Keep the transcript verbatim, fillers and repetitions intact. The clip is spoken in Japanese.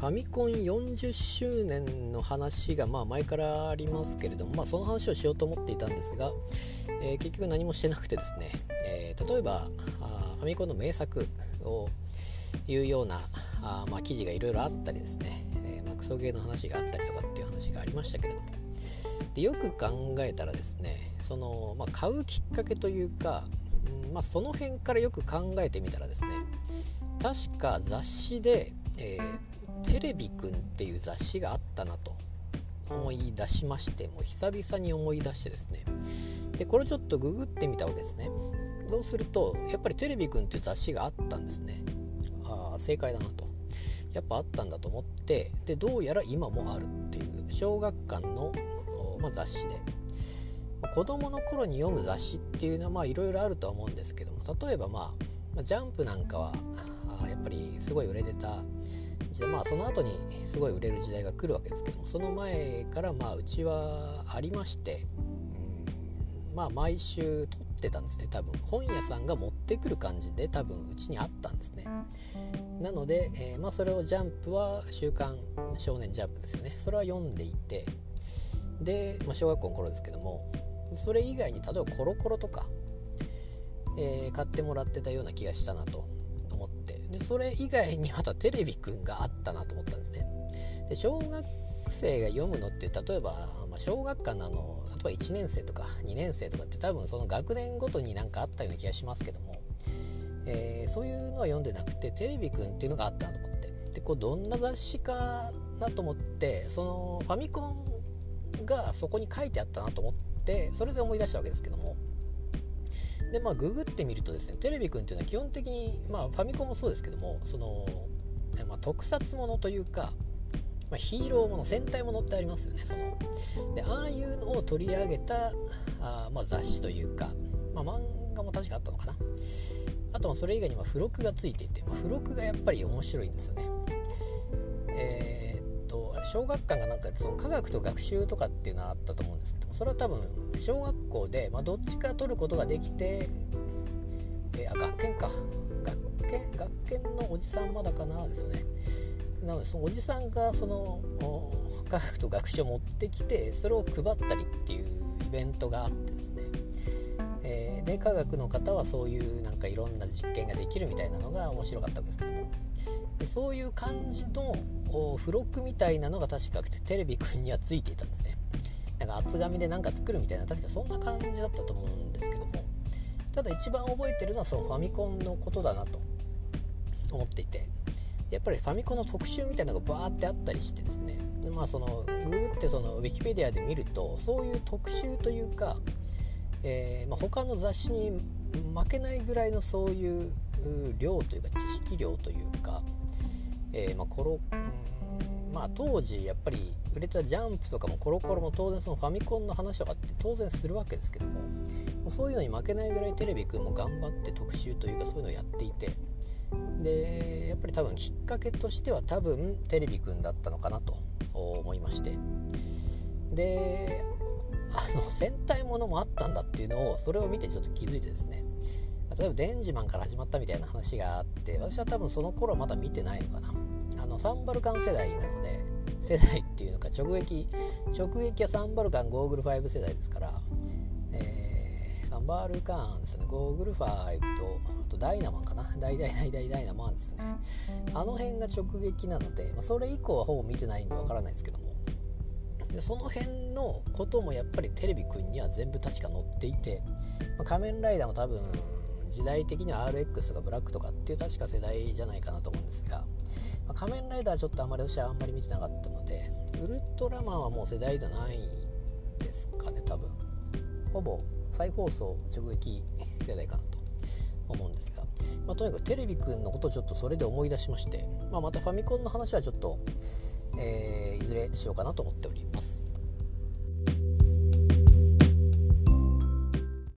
ファミコンよんじゅっしゅうねんの話がまあ前からありますけれども、まあ、その話をしようと思っていたんですが、えー、結局何もしてなくてですね、えー、例えばファミコンの名作をいうようなあ、まあ、記事がいろいろあったりですね、えーまあ、クソゲーの話があったりとかっていう話がありましたけれども、でよく考えたらですね、その、まあ、買うきっかけというか、うんまあ、その辺からよく考えてみたらですね、確か雑誌で、えー、テレビくんっていう雑誌があったなと思い出しまして、もう久々に思い出してですね、でこれちょっとググってみたわけですね。そうするとやっぱりテレビくんっていう雑誌があったんですね。あ、正解だなと、やっぱあったんだと思って、でどうやら今もあるっていう小学館の、まあ、雑誌で、子どもの頃に読む雑誌っていうのはいろいろあるとは思うんですけども、例えば、まあ、ジャンプなんかはやっぱりすごい売れてた、まあ、その後にすごい売れる時代が来るわけですけども、その前からまあうちはありまして、うんまあ、毎週撮ってたんですね。多分本屋さんが持ってくる感じで多分うちにあったんですね。なので、えーまあ、それをジャンプは週刊少年ジャンプですよね、それは読んでいて、で、まあ、小学校の頃ですけども、それ以外に例えばコロコロとか、えー、買ってもらってたような気がしたなと思って、でそれ以外にまたテレビくんがあったなと思ったんですね。で小学生が読むのって例えば、まあ、小学館のあの例えばいちねん生とかにねん生とかって多分その学年ごとになんかあったような気がしますけども、えー、そういうのは読んでなくてテレビくんっていうのがあったなと思って、でこうどんな雑誌かなと思って、そのファミコンがそこに書いてあったなと思ってそれで思い出したわけですけども、でまあググってみるとですね、テレビくんっていうのは基本的に、まあ、ファミコンもそうですけども、その、まあ、特撮ものというか、まあ、ヒーローもの、戦隊ものってありますよね。そのでああいうのを取り上げたあ、まあ、雑誌というか、まあ、漫画も確かあったのかな。あとはそれ以外にも付録がついていて、まあ、付録がやっぱり面白いんですよね。小学館がなんかその科学と学習とかっていうのはあったと思うんですけども、それは多分小学校で、まあ、どっちか取ることができて、えー、あ学研か学研学研のおじさんまだかなですよね。なのでそのおじさんがその科学と学習を持ってきてそれを配ったりっていうイベントがあってですね、えー、で科学の方はそういうなんかいろんな実験ができるみたいなのが面白かったわけですけども、でそういう感じの付録みたいなのが確かテレビくんにはついていたんですね。なんか厚紙で何か作るみたいな、確かそんな感じだったと思うんですけども、ただ一番覚えてるのはそのファミコンのことだなと思っていて、やっぱりファミコンの特集みたいなのがバーってあったりしてですね、でまあそのグーってそのウィキペディアで見るとそういう特集というか、えーまあ、他の雑誌に負けないぐらいのそういう量というか知識量というか、えーまあ、コロ、うんまあ、当時やっぱり売れたジャンプとかもコロコロも当然そのファミコンの話とかって当然するわけですけども、そういうのに負けないぐらいテレビくんも頑張って特集というかそういうのをやっていて、でやっぱり多分きっかけとしては多分テレビくんだったのかなと思いまして、であの戦隊ものもあったんだっていうのをそれを見てちょっと気づいてですね、例えばデンジマンから始まったみたいな話があって、私は多分その頃まだ見てないのかな。あのサンバルカン世代なので、世代っていうのか直撃直撃はサンバルカンゴーグルファイブ世代ですから、えー、サンバルカンですよね。ゴーグルファイブとあとダイナマンかな、ダイダイダイダイダイナマンですよね。あの辺が直撃なので、まあ、それ以降はほぼ見てないんでわからないですけども、でその辺のこともやっぱりテレビくんには全部確か載っていて、まあ、仮面ライダーも多分時代的には アールエックス とかブラックとかっていう確か世代じゃないかなと思うんですが、まあ、仮面ライダーちょっとあんまり私はあんまり見てなかったので、ウルトラマンはもう世代じゃないですかね。多分ほぼ再放送直撃世代かなと思うんですが、まあ、とにかくテレビくんのことをちょっとそれで思い出しまして、まあ、またファミコンの話はちょっと、えー、いずれしようかなと思っております。